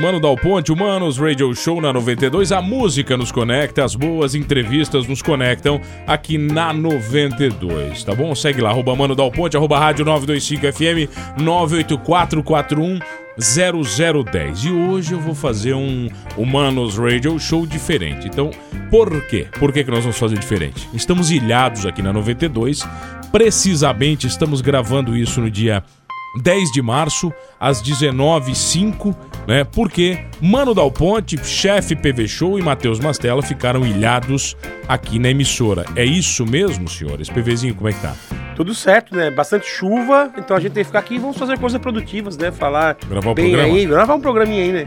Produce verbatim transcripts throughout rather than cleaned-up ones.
Mano Dal Ponte, uMANOs Radio Show na noventa e dois. A música nos conecta, as boas entrevistas nos conectam aqui na noventa e dois, tá bom? Segue lá, arroba Mano Dal Ponte, arroba Rádio nove dois cinco F M, nove oito quatro quatro um zero zero um zero. E hoje eu vou fazer um uMANOs Radio Show diferente. Então, por quê? Por que que nós vamos fazer diferente? Estamos ilhados aqui na noventa e dois, precisamente estamos gravando isso no dia dez de março, às dezenove e cinco, né? Porque Mano Dal Ponte, Chef P V Show e Mateus Mastella ficaram ilhados aqui na emissora. É isso mesmo, senhores? PVzinho, como é que tá? Tudo certo, né? Bastante chuva, então a gente tem que ficar aqui e vamos fazer coisas produtivas, né? Falar gravar bem o aí, gravar um programinha aí, né?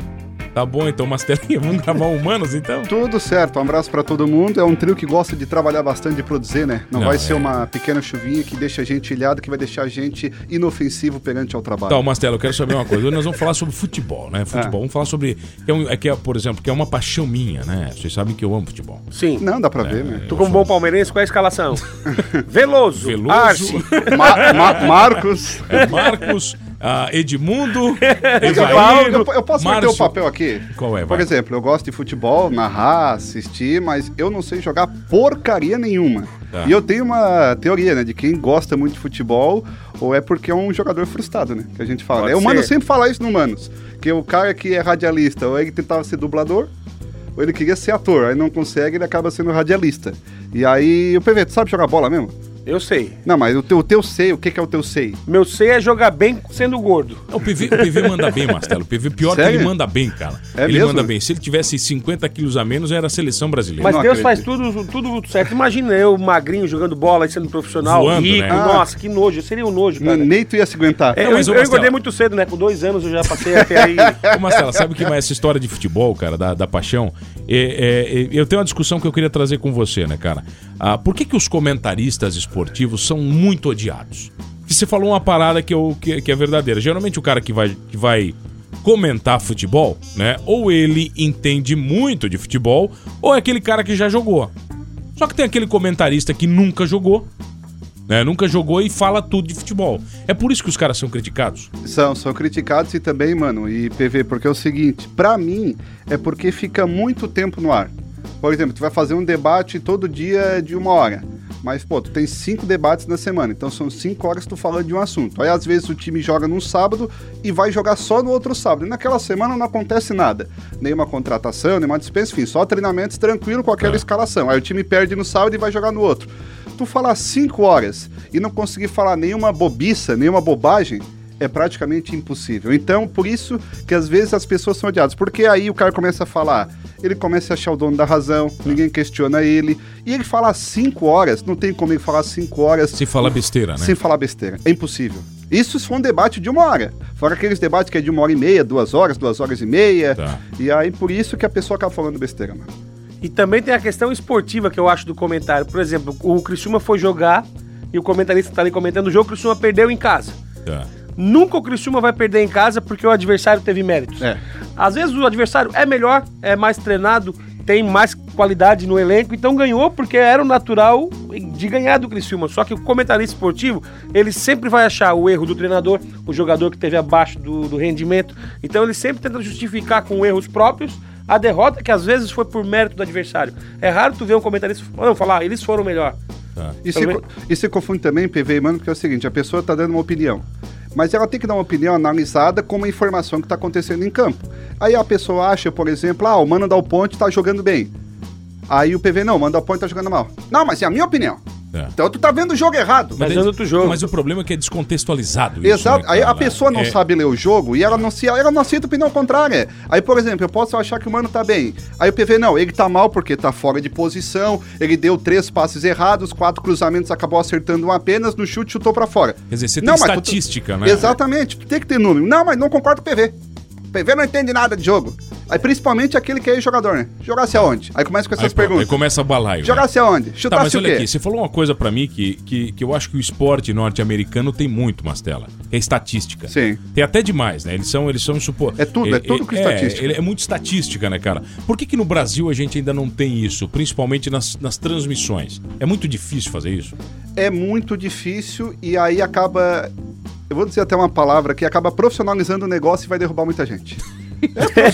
Tá bom, então, Mastelinha, vamos gravar uMANOs, então? Tudo certo, um abraço pra todo mundo. É um trio que gosta de trabalhar bastante e produzir, né? Não, Não vai é... ser uma pequena chuvinha que deixa a gente ilhado, que vai deixar a gente inofensivo perante ao trabalho. Então, Mastella, eu quero saber uma coisa. Nós vamos falar sobre futebol, né? Futebol, ah. vamos falar sobre... Que é, um, que é, por exemplo, que é uma paixão minha, né? Vocês sabem que eu amo futebol. Sim. Não, dá pra é, ver, né? Tu como sou... bom palmeirense, qual é a escalação? Veloso. Veloso. Arce. Ma- Ma- Marcos. É, Marcos. Ah, Edmundo, Evair, eu, eu posso meter o papel aqui? Qual é? Vai? Por exemplo, eu gosto de futebol, narrar, assistir, mas eu não sei jogar porcaria nenhuma. Tá. E eu tenho uma teoria, né, de quem gosta muito de futebol, ou é porque é um jogador frustrado, né, que a gente fala. Pode é, o Mano sempre fala isso no Manos, que o cara que é radialista, ou ele tentava ser dublador, ou ele queria ser ator, aí não consegue, ele acaba sendo radialista. E aí, o P V, tu sabe jogar bola mesmo? Eu sei. Não, mas o teu, o teu sei, o que, que é o teu sei? Meu sei é jogar bem sendo gordo. Não, o, P V, o P V manda bem, Mastella. O P V, pior Sério? que ele manda bem, cara. É ele mesmo? manda bem. Se ele tivesse cinquenta quilos a menos, era a seleção brasileira. Mas não Deus acredito. faz tudo, tudo certo. Imagina eu, magrinho, jogando bola e sendo profissional. Voando, rico. Né? Ah. Nossa, que nojo. Eu seria um nojo, cara. Nem tu ia se aguentar. É, não, eu, mas, eu, eu engordei muito cedo, né? Com dois anos eu já passei até aí. Ô, Mastella, sabe o que mais essa história de futebol, cara, da, da paixão? É, é, eu tenho uma discussão que eu queria trazer com você, né, cara? Ah, por que que os comentaristas esportivos são muito odiados? Porque você falou uma parada que, eu, que, que é verdadeira. Geralmente o cara que vai, que vai comentar futebol, né? Ou ele entende muito de futebol, ou é aquele cara que já jogou. Só que tem aquele comentarista que nunca jogou, né? Nunca jogou e fala tudo de futebol. É por isso que os caras são criticados? São, são criticados e também, mano, e P V, porque é o seguinte, pra mim, é porque fica muito tempo no ar. Por exemplo, tu vai fazer um debate todo dia de uma hora, mas, pô, tu tem cinco debates na semana, então são cinco horas tu falando de um assunto. Aí, às vezes, o time joga num sábado e vai jogar só no outro sábado. E naquela semana não acontece nada. Nenhuma contratação, nenhuma dispensa, enfim, só treinamentos tranquilo com aquela é. escalação. Aí o time perde no sábado e vai jogar no outro. Tu falar cinco horas e não conseguir falar nenhuma bobiça, nenhuma bobagem, é praticamente impossível. Então, por isso que às vezes as pessoas são odiadas. Porque aí o cara começa a falar, ele começa a achar o dono da razão, ninguém questiona ele. E ele falar cinco horas, não tem como ele falar cinco horas... Sem falar besteira, né? Sem falar besteira. É impossível. Isso foi um debate de uma hora. Fora aqueles debates que é de uma hora e meia, duas horas, duas horas e meia. Tá. E aí, por isso que a pessoa acaba falando besteira, mano. E também tem a questão esportiva que eu acho do comentário. Por exemplo, o Criciúma foi jogar e o comentarista tá ali comentando o jogo, o Criciúma perdeu em casa. Tá. Nunca o Criciúma vai perder em casa porque o adversário teve méritos. É. Às vezes o adversário é melhor, é mais treinado, tem mais qualidade no elenco, então ganhou porque era o natural de ganhar do Criciúma. Só que o comentarista esportivo, ele sempre vai achar o erro do treinador, o jogador que teve abaixo do, do rendimento. Então ele sempre tenta justificar com erros próprios a derrota, que às vezes foi por mérito do adversário. É raro tu ver um comentarista não, falar, eles foram melhor. Tá. E, se, e se confunde também, P V e Mano, porque é o seguinte, a pessoa tá dando uma opinião, mas ela tem que dar uma opinião analisada com uma informação que está acontecendo em campo. Aí a pessoa acha, por exemplo, ah, o Mano Dal Ponte está jogando bem. Aí o P V, não, o Mano Dal Ponte está jogando mal. Não, mas é a minha opinião. É. Então tu tá vendo o jogo errado. Mas, mas, outro jogo. Mas o problema é que é descontextualizado. Exato. Isso, né? Aí a pessoa não é... sabe ler o jogo e ela não, se, ela não aceita a opinião contrária. Aí, por exemplo, eu posso achar que o Mano tá bem. Aí o P V, não, ele tá mal porque tá fora de posição, ele deu três passes errados, quatro cruzamentos, acabou acertando um apenas, no chute chutou pra fora. Quer dizer, você não, tem estatística, tu... né? Exatamente, tu tem que ter número. Não, mas não concordo com o P V. O P V não entende nada de jogo. Aí principalmente aquele que é jogador, né? Jogar-se aonde? Aí começa com essas aí, perguntas. Aí começa a balaio. Jogar-se né? aonde? Chutar-se tá, mas o olha quê? Aqui, você falou uma coisa pra mim que, que, que eu acho que o esporte norte-americano tem muito, Mastella. É estatística. Sim. Tem até demais, né? Eles são, eles são supor... É tudo, é, é tudo com é, estatística. É, é muito estatística, né, cara? Por que que no Brasil a gente ainda não tem isso? Principalmente nas, nas transmissões. É muito difícil fazer isso? É muito difícil e aí acaba... Eu vou dizer até uma palavra que acaba profissionalizando o negócio e vai derrubar muita gente.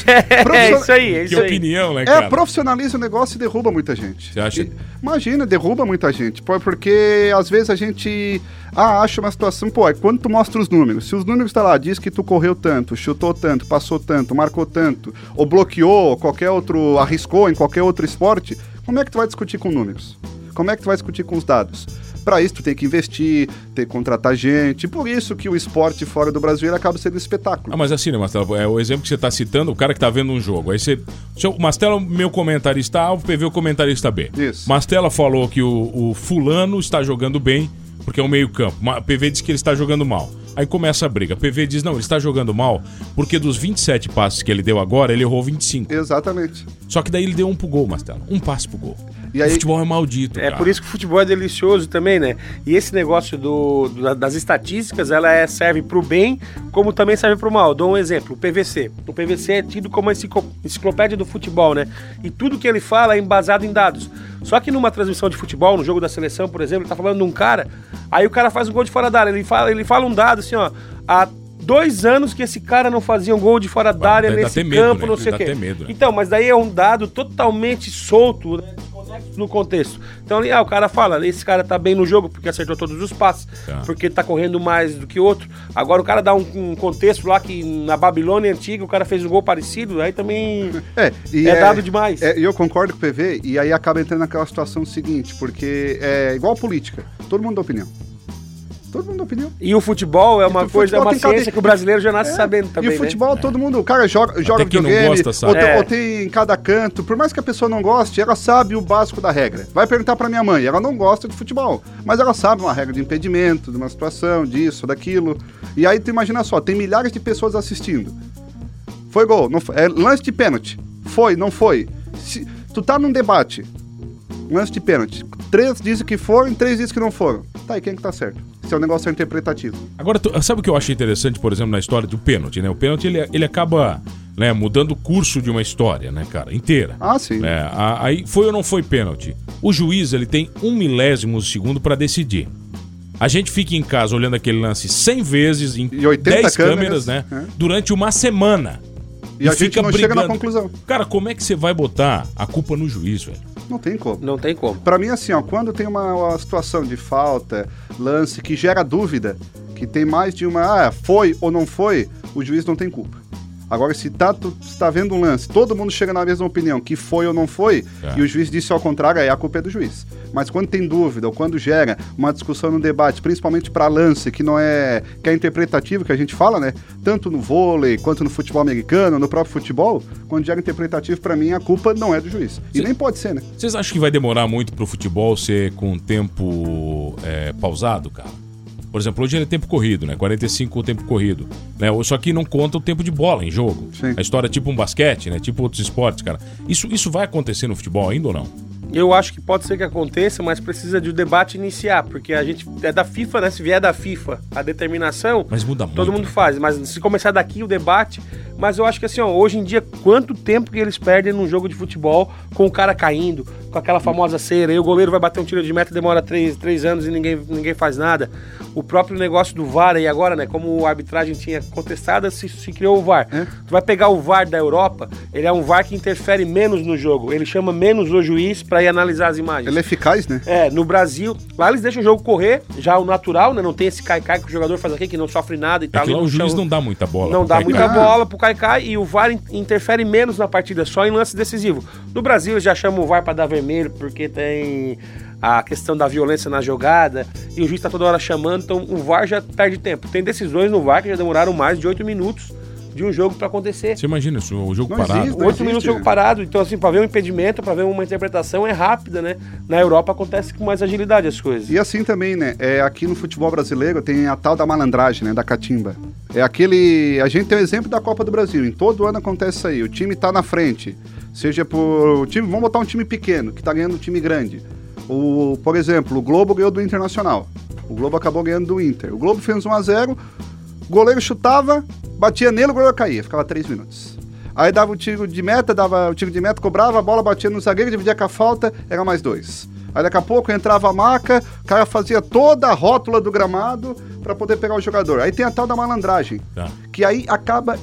É, prof... é isso aí, é isso que aí. Opinião, né, cara? É, profissionaliza o negócio e derruba muita gente. Você acha? E, imagina, derruba muita gente. Porque às vezes a gente ah, acha uma situação, pô, é quando tu mostra os números. Se os números tá lá, diz que tu correu tanto, chutou tanto, passou tanto, marcou tanto, ou bloqueou, ou qualquer outro, arriscou em qualquer outro esporte, como é que tu vai discutir com números? Como é que tu vai discutir com os dados? Para isso, tu tem que investir, tem que contratar gente. Por isso que o esporte fora do Brasil ele acaba sendo um espetáculo. Ah, mas assim, né, Mastella? É o exemplo que você está citando, o cara que está vendo um jogo. Aí você... O Mastella, meu comentarista A, o P V, o comentarista B. Isso. Mastella falou que o, o fulano está jogando bem, porque é um meio campo. O P V diz que ele está jogando mal. Aí começa a briga. O P V diz, não, ele está jogando mal, porque dos vinte e sete passes que ele deu agora, ele errou vinte e cinco. Exatamente. Só que daí ele deu um pro gol, Mastella. Um passe pro gol. E aí, o futebol é maldito, cara. É por isso que o futebol é delicioso também, né? E esse negócio do, do, das estatísticas, ela é, serve pro bem, como também serve pro mal. Eu dou um exemplo, o P V C. O P V C é tido como a enciclopédia do futebol, né? E tudo que ele fala é embasado em dados. Só que numa transmissão de futebol, no jogo da seleção, por exemplo, ele tá falando de um cara, aí o cara faz um gol de fora da área, ele fala, ele fala um dado assim, ó, há dois anos que esse cara não fazia um gol de fora da área nesse campo, não sei o quê. Então, mas daí é um dado totalmente solto, né? No contexto. Então, ah, o cara fala, esse cara tá bem no jogo porque acertou todos os passes, tá, porque tá correndo mais do que outro. Agora o cara dá um, um contexto lá que na Babilônia Antiga o cara fez um gol parecido, aí também é, e é, é dado demais. E é, eu concordo com o P V, e aí acaba entrando naquela situação seguinte, porque é igual política, todo mundo dá opinião. Todo mundo dá opinião. E o futebol é uma coisa, é uma ciência cada... que o brasileiro já nasce é. sabendo também, e o futebol, né? Todo mundo, o cara joga, joga videogame, gosta, sabe? Ou, é. ou tem em cada canto. Por mais que a pessoa não goste, ela sabe o básico da regra. Vai perguntar pra minha mãe, ela não gosta de futebol, mas ela sabe uma regra de impedimento, de uma situação, disso, daquilo. E aí tu imagina só, tem milhares de pessoas assistindo. Foi gol, não foi, é lance de pênalti. Foi, não foi. Se, tu tá num debate, lance de pênalti. Três dizem que foram, três dizem que não foram. Tá, e quem que tá certo? Esse é um negócio interpretativo. Agora, tu, sabe o que eu achei interessante, por exemplo, na história do pênalti, né? O pênalti, ele, ele acaba, né, mudando o curso de uma história, né, cara? Inteira. Ah, sim. É, a, aí, foi ou não foi pênalti? O juiz, ele tem um milésimo de segundo pra decidir. A gente fica em casa olhando aquele lance cem vezes, em dez câmeras, câmeras, né? É. Durante uma semana. E, e a gente não brigando. Chega na conclusão. Cara, como é que você vai botar a culpa no juiz, velho? Não tem como. Não tem como. Pra mim, assim, ó, quando tem uma, uma situação de falta, lance que gera dúvida, que tem mais de uma, ah, foi ou não foi, o juiz não tem culpa. Agora, se tá, tu, se tá vendo um lance, todo mundo chega na mesma opinião, que foi ou não foi, é. e o juiz disse ao contrário, aí a culpa é do juiz. Mas quando tem dúvida, ou quando gera uma discussão no debate, principalmente pra lance, que não é, que é interpretativo, que a gente fala, né? Tanto no vôlei, quanto no futebol americano, no próprio futebol, quando gera interpretativo, pra mim, a culpa não é do juiz. E Cê, nem pode ser, né? Vocês acham que vai demorar muito pro futebol ser com tempo é, pausado, cara? Por exemplo, hoje ele é tempo corrido, né? quarenta e cinco o tempo corrido. Né? Só que não conta o tempo de bola em jogo. Sim. A história é tipo um basquete, né? Tipo outros esportes, cara. Isso, isso vai acontecer no futebol ainda ou não? Eu acho que pode ser que aconteça, mas precisa de um debate iniciar, porque a gente é da FIFA, né? Se vier da FIFA a determinação, mas muda muito, todo mundo né? faz. Mas se começar daqui o debate... Mas eu acho que assim, ó, hoje em dia, quanto tempo que eles perdem num jogo de futebol com o cara caindo, com aquela famosa cera, e o goleiro vai bater um tiro de meta, demora três, três anos e ninguém, ninguém faz nada. O próprio negócio do V A R aí agora, né? Como a arbitragem tinha contestada, se, se criou o V A R. É. Tu vai pegar o V A R da Europa, ele é um V A R que interfere menos no jogo, ele chama menos o juiz pra ir analisar as imagens. Ele é eficaz, né? É, no Brasil, lá eles deixam o jogo correr, já o natural, né? Não tem esse cai-cai que o jogador faz aqui, que não sofre nada e tal. Porque lá o juiz não dá muita bola. Não dá muita bola pro cara. Cai, e o V A R interfere menos na partida, só em lance decisivo. No Brasil já chamam o V A R para dar vermelho porque tem a questão da violência na jogada e o juiz está toda hora chamando, então o V A R já perde tempo. Tem decisões no V A R que já demoraram mais de oito minutos de um jogo para acontecer. Você imagina isso, o jogo não parado. Existe, oito existe, minutos de jogo parado, então assim, para ver um impedimento, para ver uma interpretação é rápida, né? Na Europa acontece com mais agilidade as coisas. E assim também, né, é, aqui no futebol brasileiro tem a tal da malandragem, né, da catimba. É aquele, a gente tem o exemplo da Copa do Brasil, em todo ano acontece isso aí, o time tá na frente, seja por, o time, vamos botar um time pequeno, que tá ganhando um time grande. O, por exemplo, o Globo ganhou do Internacional, o Globo acabou ganhando do Inter, o Globo fez um a zero, o goleiro chutava, batia nele, o goleiro caía, ficava três minutos. Aí dava o tiro de meta, dava o tiro de meta, cobrava, a bola batia no zagueiro, dividia com a falta, era mais dois. Aí daqui a pouco entrava a maca, o cara fazia toda a rótula do gramado pra poder pegar o jogador. Aí tem a tal da malandragem, tá, que aí acaba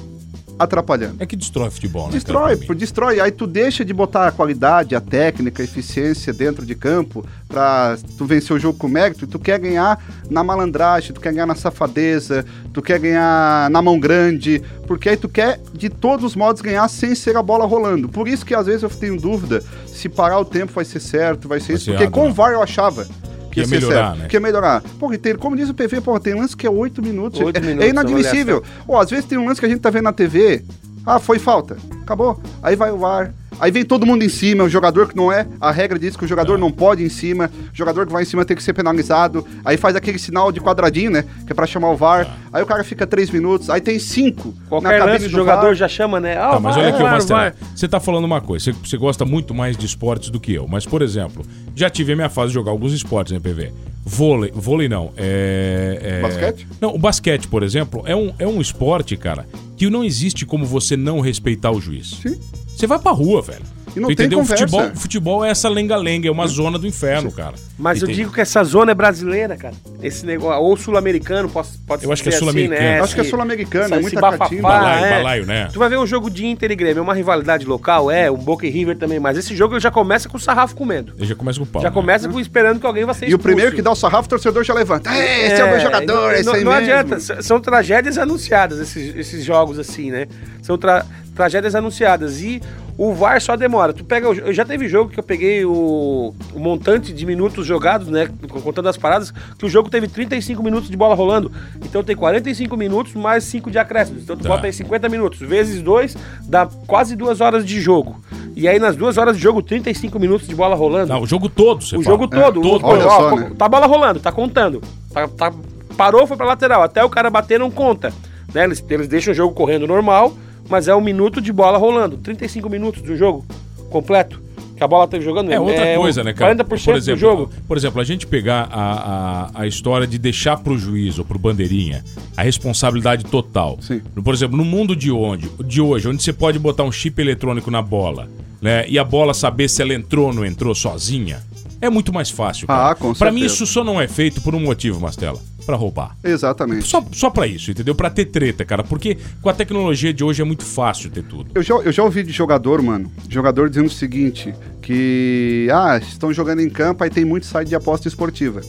atrapalhando. É que destrói futebol, né? Destrói, cara, destrói. Aí tu deixa de botar a qualidade, a técnica, a eficiência dentro de campo pra tu vencer o jogo com mérito. Tu quer ganhar na malandragem, tu quer ganhar na safadeza, tu quer ganhar na mão grande, porque aí tu quer de todos os modos ganhar sem ser a bola rolando. Por isso que às vezes eu tenho dúvida se parar o tempo vai ser certo, vai ser vai isso. Ser porque água, com o V A R eu achava... Que ia melhorar, certo, né? Que ia melhorar. Porra, tem, como diz o P V, porra, tem um lance que é oito minutos. É, minutos. É inadmissível. Ó, às vezes tem um lance que a gente tá vendo na T V. Ah, foi falta. Acabou. Aí vai o V A R. Aí vem todo mundo em cima, o jogador que não é, a regra diz que o jogador não, não pode ir em cima, o jogador que vai em cima tem que ser penalizado, aí faz aquele sinal de quadradinho, né, que é pra chamar o V A R, ah. aí o cara fica três minutos, aí tem cinco qualquer na cabeça lance, do o jogador V A R. Já chama, né? Ah, tá, mas olha aqui, o Mastella, você tá falando uma coisa, você, você gosta muito mais de esportes do que eu, mas, por exemplo, já tive a minha fase de jogar alguns esportes, né, P V? Vôlei, vôlei não, é... é... Basquete? Não, o basquete, por exemplo, é um, é um esporte, cara, que não existe como você não respeitar o juiz. Sim. Você vai pra rua, velho. E não tem conversa. Futebol, futebol é essa lenga-lenga, é uma zona do inferno, cara. Mas entendeu? Eu digo que essa zona é brasileira, cara. Esse negócio, ou sul-americano, pode, pode eu ser. Eu acho que é sul-americano. Assim, né? Eu acho que é sul-americano, é muito bafafá, balaio, é. balaio, né? Tu vai ver um jogo de Inter e Grêmio, é uma rivalidade local, é, um Boca e River também, mas esse jogo já começa com o sarrafo comendo. Ele já começa com o pau. Já né? começa com esperando que alguém vai ser expulso. E o primeiro que dá o sarrafo, o torcedor já levanta. É, esse é o meu jogador, é isso aí mesmo. Não adianta, são tragédias anunciadas esses, esses jogos assim, né? São tra- tragédias anunciadas e... O V A R só demora. Tu pega, eu já teve jogo que eu peguei o, o montante de minutos jogados, né? Contando as paradas, que o jogo teve trinta e cinco minutos de bola rolando. Então tem quarenta e cinco minutos mais cinco de acréscimos. Então tu tá. bota aí cinquenta minutos. Vezes dois, dá quase duas horas de jogo. E aí nas duas horas de jogo, trinta e cinco minutos de bola rolando. Não, o jogo todo, você O fala. jogo todo. É, todo. todo. Olha só, ó, né? Tá bola rolando, tá contando. Tá, tá, parou, foi pra lateral. Até o cara bater, não conta. Né? Eles, eles deixam o jogo correndo normal. Mas é um minuto de bola rolando, trinta e cinco minutos do jogo completo, que a bola esteve jogando. É outra é coisa, um, né, cara? quarenta por cento por exemplo, do jogo. Por exemplo, a gente pegar a, a, a história de deixar pro juiz ou pro bandeirinha a responsabilidade total. Sim. Por exemplo, no mundo de, onde, de hoje, onde você pode botar um chip eletrônico na bola, né, e a bola saber se ela entrou ou não entrou sozinha, é muito mais fácil, cara. Ah, com certeza. Pra mim isso só não é feito por um motivo, Mastella. Pra roubar. Exatamente. Só, só pra isso, entendeu? Pra ter treta, cara. Porque com a tecnologia de hoje é muito fácil ter tudo. Eu já, eu já ouvi de jogador, mano, jogador dizendo o seguinte, que, ah, estão jogando em campo, aí tem muito site de aposta esportiva.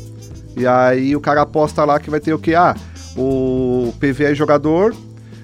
E aí o cara aposta lá que vai ter o quê? Ah, o P V é jogador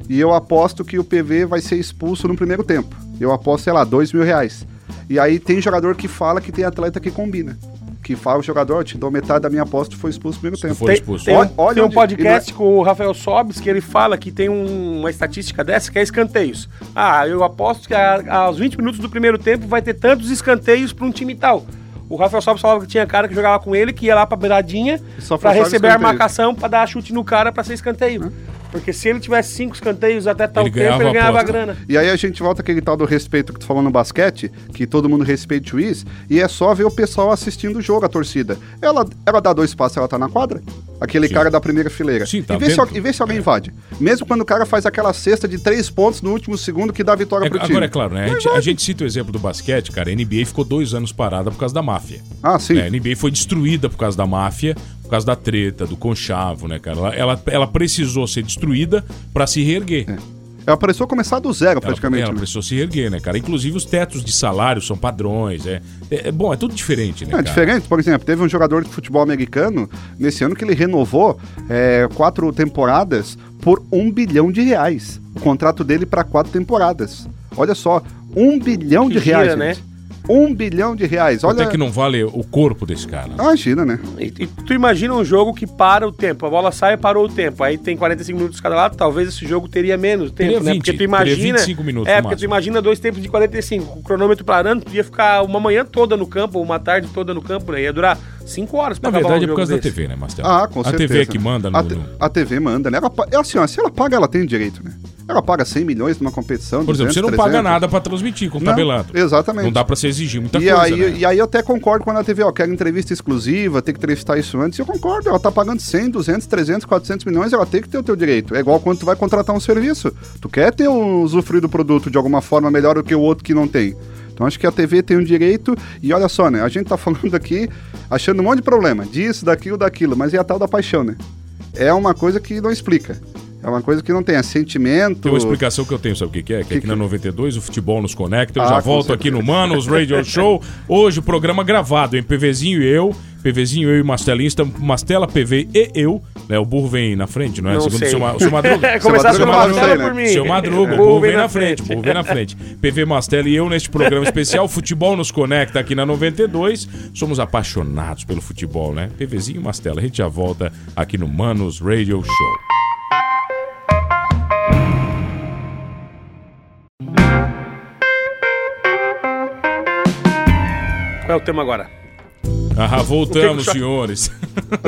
e eu aposto que o P V vai ser expulso no primeiro tempo. Eu aposto, sei lá, dois mil reais. E aí tem jogador que fala que tem atleta que combina. Que fala o jogador, eu te dou metade da minha aposta, foi expulso no primeiro tempo. Foi expulso. Tem, tem, olha, olha tem um onde... podcast com o Rafael Sobis que ele fala que tem um, uma estatística dessa que é escanteios. Ah, eu aposto que a, aos vinte minutos do primeiro tempo vai ter tantos escanteios para um time tal. O Rafael Sobis falava que tinha cara que jogava com ele, que ia lá pra beiradinha para receber a marcação, para dar chute no cara para ser escanteio. Hã? Porque se ele tivesse cinco escanteios até tal ele tempo, ele ganhava a grana. E aí a gente volta aquele tal do respeito que tu falou no basquete, que todo mundo respeita o juiz, e é só ver o pessoal assistindo o jogo, a torcida. Ela, ela dá dois passos, ela tá na quadra? Aquele Sim. cara da primeira fileira. Sim, tá e, vê se, e vê se alguém é. invade. Mesmo quando o cara faz aquela cesta de três pontos no último segundo que dá vitória é, pro agora time. Agora é claro, né? A gente, a gente cita o exemplo do basquete, cara. A N B A ficou dois anos parada por causa da máfia. Ah, sim. É, a N B A foi destruída por causa da máfia, por causa da treta, do conchavo, né, cara? Ela, ela, ela precisou ser destruída pra se reerguer. É. Ela precisou começar do zero, praticamente. Ela, ela precisou se reerguer, né, cara? Inclusive os tetos de salário são padrões. É, é, é bom, é tudo diferente, né, É cara? diferente. Por exemplo, teve um jogador de futebol americano nesse ano que ele renovou é, quatro temporadas por um bilhão de reais. O contrato dele para quatro temporadas. Olha só, um bilhão que de gira, reais, né? Gente. Um bilhão de reais. Olha... Até que não vale o corpo desse cara. Imagina, né? E, e tu imagina um jogo que para o tempo. A bola sai e parou o tempo. Aí tem quarenta e cinco minutos cada lado. Talvez esse jogo teria menos tempo, teria né? vinte, porque tu imagina... vinte e cinco minutos É, porque tu imagina dois tempos de quarenta e cinco. O cronômetro parando, tu ia ficar uma manhã toda no campo, uma tarde toda no campo, né? Ia durar cinco horas pra Na acabar verdade um é por causa desse. da T V, né, Mastella? Ah, com certeza. A T V é que manda no... A, te... a T V manda, né? Ela pa... É assim, ó, se ela paga, ela tem direito, né? Ela paga cem milhões numa competição. Por exemplo, duzentos, você não trezentos paga nada pra transmitir com o Tabelando. Exatamente. Não dá pra se exigir muita e coisa. Aí, né? E aí eu até concordo quando a T V, ó, quer entrevista exclusiva, tem que entrevistar isso antes. Eu concordo, ela tá pagando cem, duzentos, trezentos, quatrocentos milhões, ela tem que ter o teu direito. É igual quando tu vai contratar um serviço. Tu quer ter um usufruir do produto de alguma forma melhor do que o outro que não tem. Então acho que a T V tem um direito, e olha só, né? A gente tá falando aqui, achando um monte de problema, disso, daquilo, daquilo, mas é a tal da paixão, né? É uma coisa que não explica. É uma coisa que não tem, é sentimento... Tem uma explicação que eu tenho, sabe o que, que é? Que, que aqui que... na noventa e dois o futebol nos conecta, eu ah, já volto aqui no uMANOs Radio Show. Hoje o programa gravado, hein? PVzinho e eu, PVzinho, eu e Mastelinho, estamos com Mastella, P V e eu. Né? O burro vem na frente, não é? Não Segundo sei. Seu, ma... seu Madruga. É, começar com o Mastella por mim. Seu Madruga, o burro vem na frente, o burro vem na frente. P V, Mastella e eu neste programa especial, futebol nos conecta aqui na noventa e dois. Somos apaixonados pelo futebol, né? PVzinho e Mastella, a gente já volta aqui no uMANOs Radio Show. Qual é o tema agora? Ah, voltamos, senhores.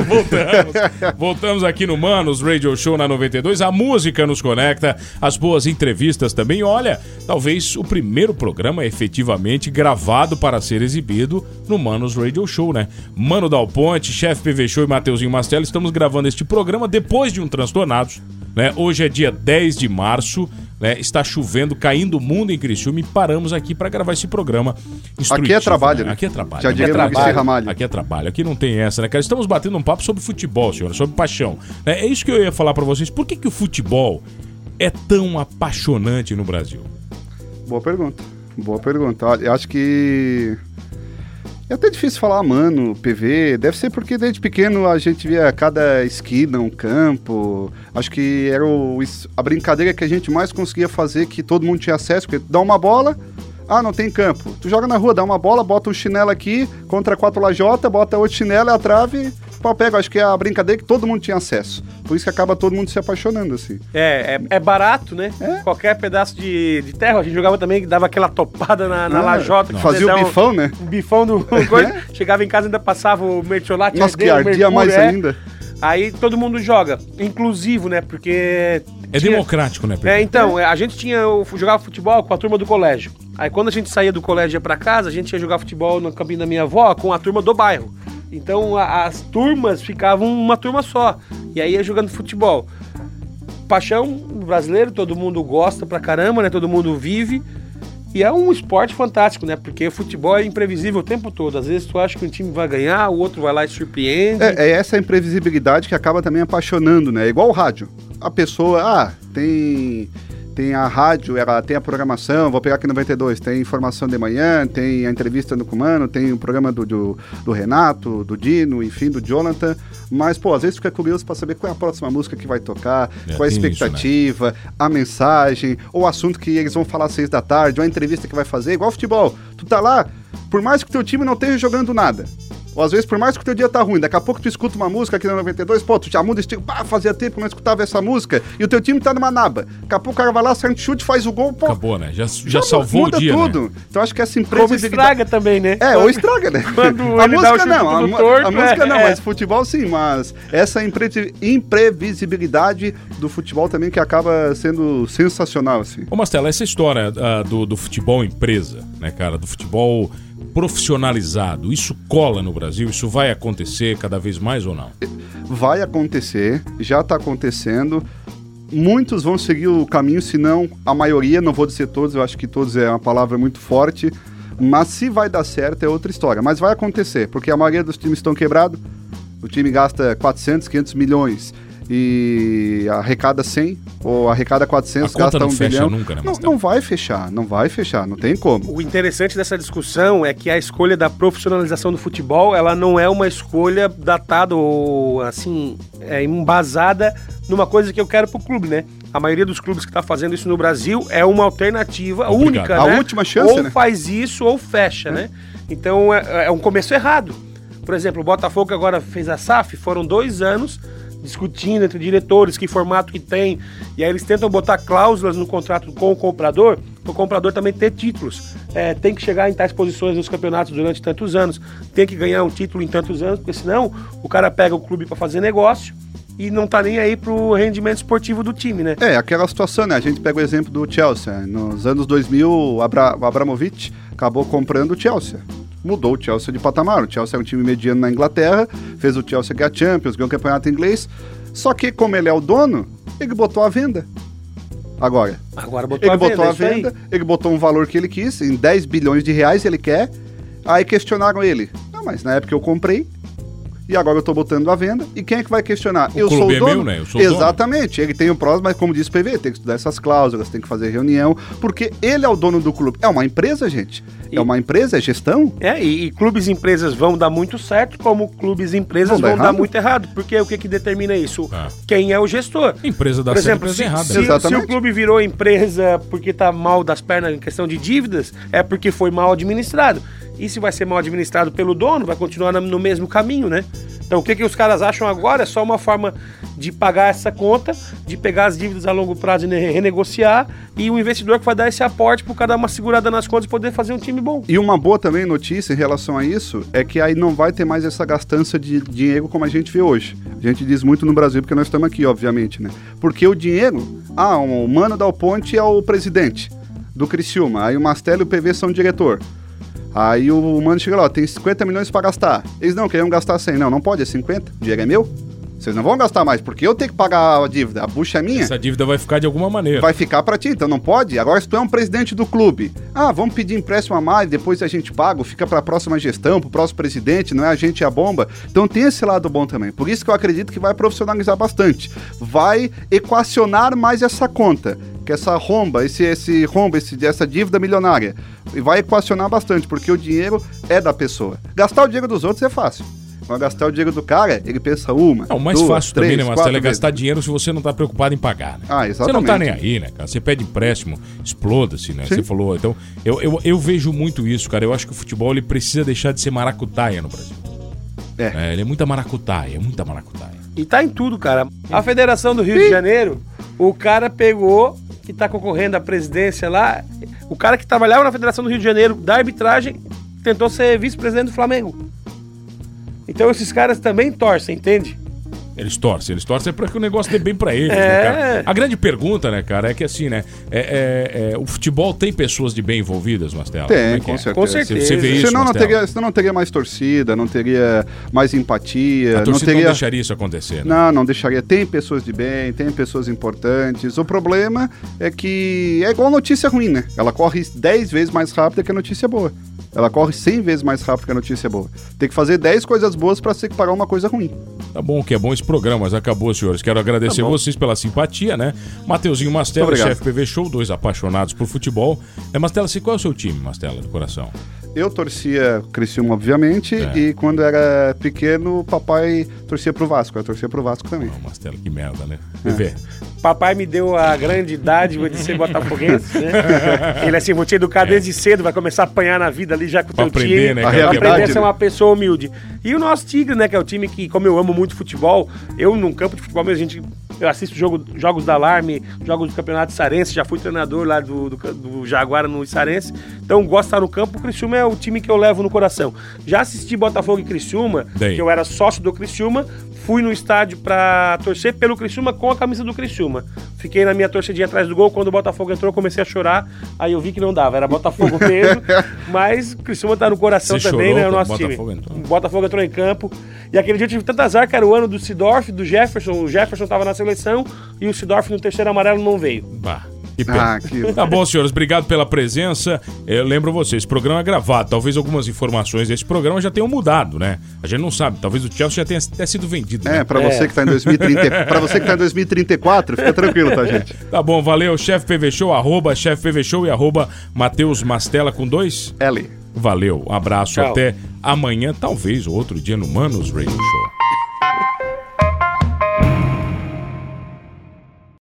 voltamos. Voltamos aqui no uMANOs Radio Show na noventa e dois. A música nos conecta, as boas entrevistas também. Olha, talvez o primeiro programa efetivamente gravado para ser exibido no uMANOs Radio Show, né? Mano Dal Ponte, Chef P V Show e Mateuzinho Mastella. Estamos gravando este programa depois de um Transtornados, né? Hoje é dia dez de março. Né? Está chovendo, caindo o mundo em Criciúma e paramos aqui para gravar esse programa. Aqui é trabalho, né? Aqui é trabalho. Já diria P V C Ramalho. Aqui é trabalho, aqui não tem essa, né, cara? Estamos batendo um papo sobre futebol, senhora, sobre paixão. Né? É isso que eu ia falar para vocês. Por que que o futebol é tão apaixonante no Brasil? Boa pergunta, boa pergunta. Eu acho que... é até difícil falar, mano, P V, deve ser porque desde pequeno a gente via cada esquina, um campo, acho que era o, a brincadeira que a gente mais conseguia fazer, que todo mundo tinha acesso, porque dá uma bola, ah, não tem campo, tu joga na rua, dá uma bola, bota um chinelo aqui, contra quatro lajota, bota outro chinelo, é a trave, pau pega, acho que é a brincadeira que todo mundo tinha acesso, por isso que acaba todo mundo se apaixonando, assim. É, é, é barato, né? É. Qualquer pedaço de, de terra, a gente jogava também, que dava aquela topada na, na ah, lajota. Que fazia o bifão, um, né? Um bifão do... coisa, é. Chegava em casa, ainda passava o mertiolate. Nossa, que ardia mais é. ainda. Aí todo mundo joga, inclusivo, né? Porque... é tinha... democrático, né, Pedro? É, então, a gente tinha jogava futebol com a turma do colégio. Aí quando a gente saía do colégio e ia pra casa, a gente ia jogar futebol na cabine da minha avó com a turma do bairro. Então a, as turmas ficavam uma turma só. E aí ia jogando futebol. Paixão brasileiro, todo mundo gosta pra caramba, né? Todo mundo vive. E é um esporte fantástico, né? Porque futebol é imprevisível o tempo todo. Às vezes tu acha que um time vai ganhar, o outro vai lá e te surpreende. É, é essa imprevisibilidade que acaba também apaixonando, né? É igual o rádio. A pessoa, ah, tem... tem a rádio, ela tem a programação, vou pegar aqui noventa e dois, tem informação de manhã, tem a entrevista do Cumano, tem o programa do, do, do Renato, do Dino, enfim, do Jonathan, mas, pô, às vezes fica curioso pra saber qual é a próxima música que vai tocar, é, qual é a expectativa, isso, né? A mensagem, o assunto que eles vão falar às seis da tarde, ou a entrevista que vai fazer, igual futebol, tu tá lá, por mais que o teu time não esteja jogando nada, ou às vezes, por mais que o teu dia tá ruim, daqui a pouco tu escuta uma música aqui na noventa e dois, pô, tu já muda o estilo, pá, fazia tempo que não escutava essa música, e o teu time tá numa naba. Daqui a pouco o cara vai lá, sai um chute, faz o gol, pô. Acabou, né? Já, já, já salvou o dia, tudo. Né? Então acho que essa empresa... ou estraga também, né? É, ou estraga, né? Quando a música não, a, torto, a, a né? música não, é. Mas futebol sim, mas essa imprevisibilidade do futebol também que acaba sendo sensacional, assim. Ô, Mastella, essa história uh, do, do futebol empresa, né, cara, do futebol... profissionalizado, isso cola no Brasil? Isso vai acontecer cada vez mais ou não? Vai acontecer, já está acontecendo. Muitos vão seguir o caminho, se não a maioria, não vou dizer todos, eu acho que todos é uma palavra muito forte, mas se vai dar certo é outra história, mas vai acontecer, porque a maioria dos times estão quebrados, o time gasta quatrocentos, quinhentos milhões e arrecada cem ou arrecada quatrocentos, gasta não um fecha bilhão. Nunca, né, não, não vai fechar, não vai fechar, não tem como. O interessante dessa discussão é que a escolha da profissionalização do futebol, ela não é uma escolha datada ou assim, é embasada numa coisa que eu quero pro clube, né? A maioria dos clubes que tá fazendo isso no Brasil é uma alternativa Obrigado. única, a né? última chance, ou né? faz isso ou fecha, é. né? Então é, é um começo errado. Por exemplo, o Botafogo agora fez a S A F, foram dois anos discutindo entre diretores, que formato que tem, e aí eles tentam botar cláusulas no contrato com o comprador, para o comprador também ter títulos, é, tem que chegar em tais posições nos campeonatos durante tantos anos, tem que ganhar um título em tantos anos, porque senão o cara pega o clube para fazer negócio e não tá nem aí pro rendimento esportivo do time, né? É, aquela situação, né? A gente pega o exemplo do Chelsea, nos anos dois mil o Abra- Abramovich acabou comprando o Chelsea. Mudou o Chelsea de patamar, o Chelsea é um time mediano na Inglaterra, fez o Chelsea ganhar Champions, ganhou o campeonato inglês, só que como ele é o dono, ele botou à venda. Agora, Agora botou ele a botou à venda, venda ele botou um valor que ele quis, em dez bilhões de reais ele quer, aí questionaram ele, não, mas na época eu comprei, e agora eu estou botando à venda. E quem é que vai questionar? O eu, sou o dono. É meu, né? Eu sou o dono. Exatamente. Ele tem o prós, mas como diz o P V, tem que estudar essas cláusulas, tem que fazer reunião, porque ele é o dono do clube. É uma empresa, gente. E... É uma empresa, é gestão. É, e, e clubes e empresas vão dar muito certo, como clubes e empresas vão, vão dar muito errado. Porque o que, que determina isso? Ah. Quem é o gestor? Empresa dá certo, empresa errada. Se, se o clube virou empresa porque está mal das pernas em questão de dívidas, é porque foi mal administrado. E se vai ser mal administrado pelo dono, vai continuar no mesmo caminho, né? Então o que, que os caras acham agora é só uma forma de pagar essa conta, de pegar as dívidas a longo prazo e renegociar, e o investidor que vai dar esse aporte para o cara dar uma segurada nas contas e poder fazer um time bom. E uma boa também notícia em relação a isso é que aí não vai ter mais essa gastança de dinheiro como a gente vê hoje. A gente diz muito no Brasil porque nós estamos aqui, obviamente, né? Porque o dinheiro, ah, o Mano Dal Ponte é o presidente do Criciúma, aí o Mastella e o P V são o diretor. Aí o Mano chega lá, ó, tem cinquenta milhões pra gastar. Eles não queriam gastar cem. Não, não pode, é cinquenta. O dinheiro é meu. Vocês não vão gastar mais, porque eu tenho que pagar a dívida. A bucha é minha. Essa dívida vai ficar de alguma maneira. Vai ficar pra ti, então não pode. Agora se tu é um presidente do clube. Ah, vamos pedir empréstimo a mais, depois a gente paga. Fica pra próxima gestão, pro próximo presidente. Não é a gente, é a bomba. Então tem esse lado bom também. Por isso que eu acredito que vai profissionalizar bastante. Vai equacionar mais essa conta. Que essa romba, esse, esse romba, esse, essa dívida milionária vai equacionar bastante, porque o dinheiro é da pessoa. Gastar o dinheiro dos outros é fácil. Mas gastar o dinheiro do cara, ele pensa uma, não, o mais duas, fácil três, também, né, Marcelo, é gastar dinheiro se você não tá preocupado em pagar, né? Ah, exatamente. Você não tá nem aí, né, cara? Você pede empréstimo, exploda-se, né? Sim. Você falou, então... Eu, eu, eu vejo muito isso, cara. Eu acho que o futebol, ele precisa deixar de ser maracutaia no Brasil. É. É ele é muita maracutaia, é muita maracutaia. E tá em tudo, cara. A Federação do Rio Sim. de Janeiro, o cara pegou... que está concorrendo à presidência lá, o cara que trabalhava na Federação do Rio de Janeiro da arbitragem, tentou ser vice-presidente do Flamengo. Então esses caras também torcem, entende? Eles torcem, eles torcem para que o negócio dê bem para eles, é... né, cara? A grande pergunta, né, cara, é que assim, né, é, é, é, o futebol tem pessoas de bem envolvidas, Mastella? Tem, é com, é? certeza. com certeza. Você vê isso, senão não, teria, senão não teria mais torcida, não teria mais empatia. A torcida não, teria... não deixaria isso acontecer, né? Não, não deixaria. Tem pessoas de bem, tem pessoas importantes. O problema é que é igual notícia ruim, né? Ela corre dez vezes mais rápida que a notícia boa. Ela corre cem vezes mais rápido que a notícia boa. Tem que fazer dez coisas boas para se equiparar uma coisa ruim. Tá bom, que é bom esse programa, mas acabou, senhores. Quero agradecer tá vocês pela simpatia, né? Mateuzinho Mastella, Chef P V Show, dois apaixonados por futebol. É, Mastella, qual é o seu time, Mastella, do coração? Eu torcia Criciúma, obviamente, é. e quando era pequeno, o papai torcia pro Vasco. Eu torcia pro Vasco também. Não, Mastella, que merda, né? É. Papai me deu a grande dádiva de ser botafoguense, né? Ele assim, vou te educar é. desde cedo, vai começar a apanhar na vida ali já com o teu aprender, time. Né, pra aprender, né? Pra aprender a ser uma pessoa humilde. E o nosso Tigre, né? Que é o time que, como eu amo muito futebol, eu num campo de futebol mesmo, a gente... Eu assisto jogo, jogos da Alarme, jogos do Campeonato Içarense, já fui treinador lá do, do, do Jaguara no Içarense, então gosto de estar no campo. O Criciúma é o time que eu levo no coração. Já assisti Botafogo e Criciúma, Bem. que eu era sócio do Criciúma, fui no estádio pra torcer pelo Criciúma com a camisa do Criciúma. Fiquei na minha torcedinha atrás do gol, quando o Botafogo entrou eu comecei a chorar, aí eu vi que não dava, era Botafogo mesmo, mas o Criciúma tá no coração Você também, chorou, né, o nosso Botafogo time. Entrou. O Botafogo entrou em campo, e aquele dia eu tive tanto azar que era o ano do Seedorf, do Jefferson, o Jefferson tava na seleção e o Seedorf no terceiro amarelo não veio. Bah. Que pena. Ah, que... Tá bom, senhores, obrigado pela presença. Eu lembro vocês, esse programa é gravado. Talvez algumas informações desse programa já tenham mudado, né? A gente não sabe, talvez o Chelsea já tenha até sido vendido, né? É, pra é. você que tá em dois mil e trinta, pra você que tá em dois mil e trinta e quatro, fica tranquilo, tá, gente? Tá bom, valeu, Chef P V Show, arroba Chef P V Show e arroba Mateus Mastella com dois L. Valeu, um abraço, tchau. Até amanhã, talvez, ou outro dia no uMANOs Radio Show.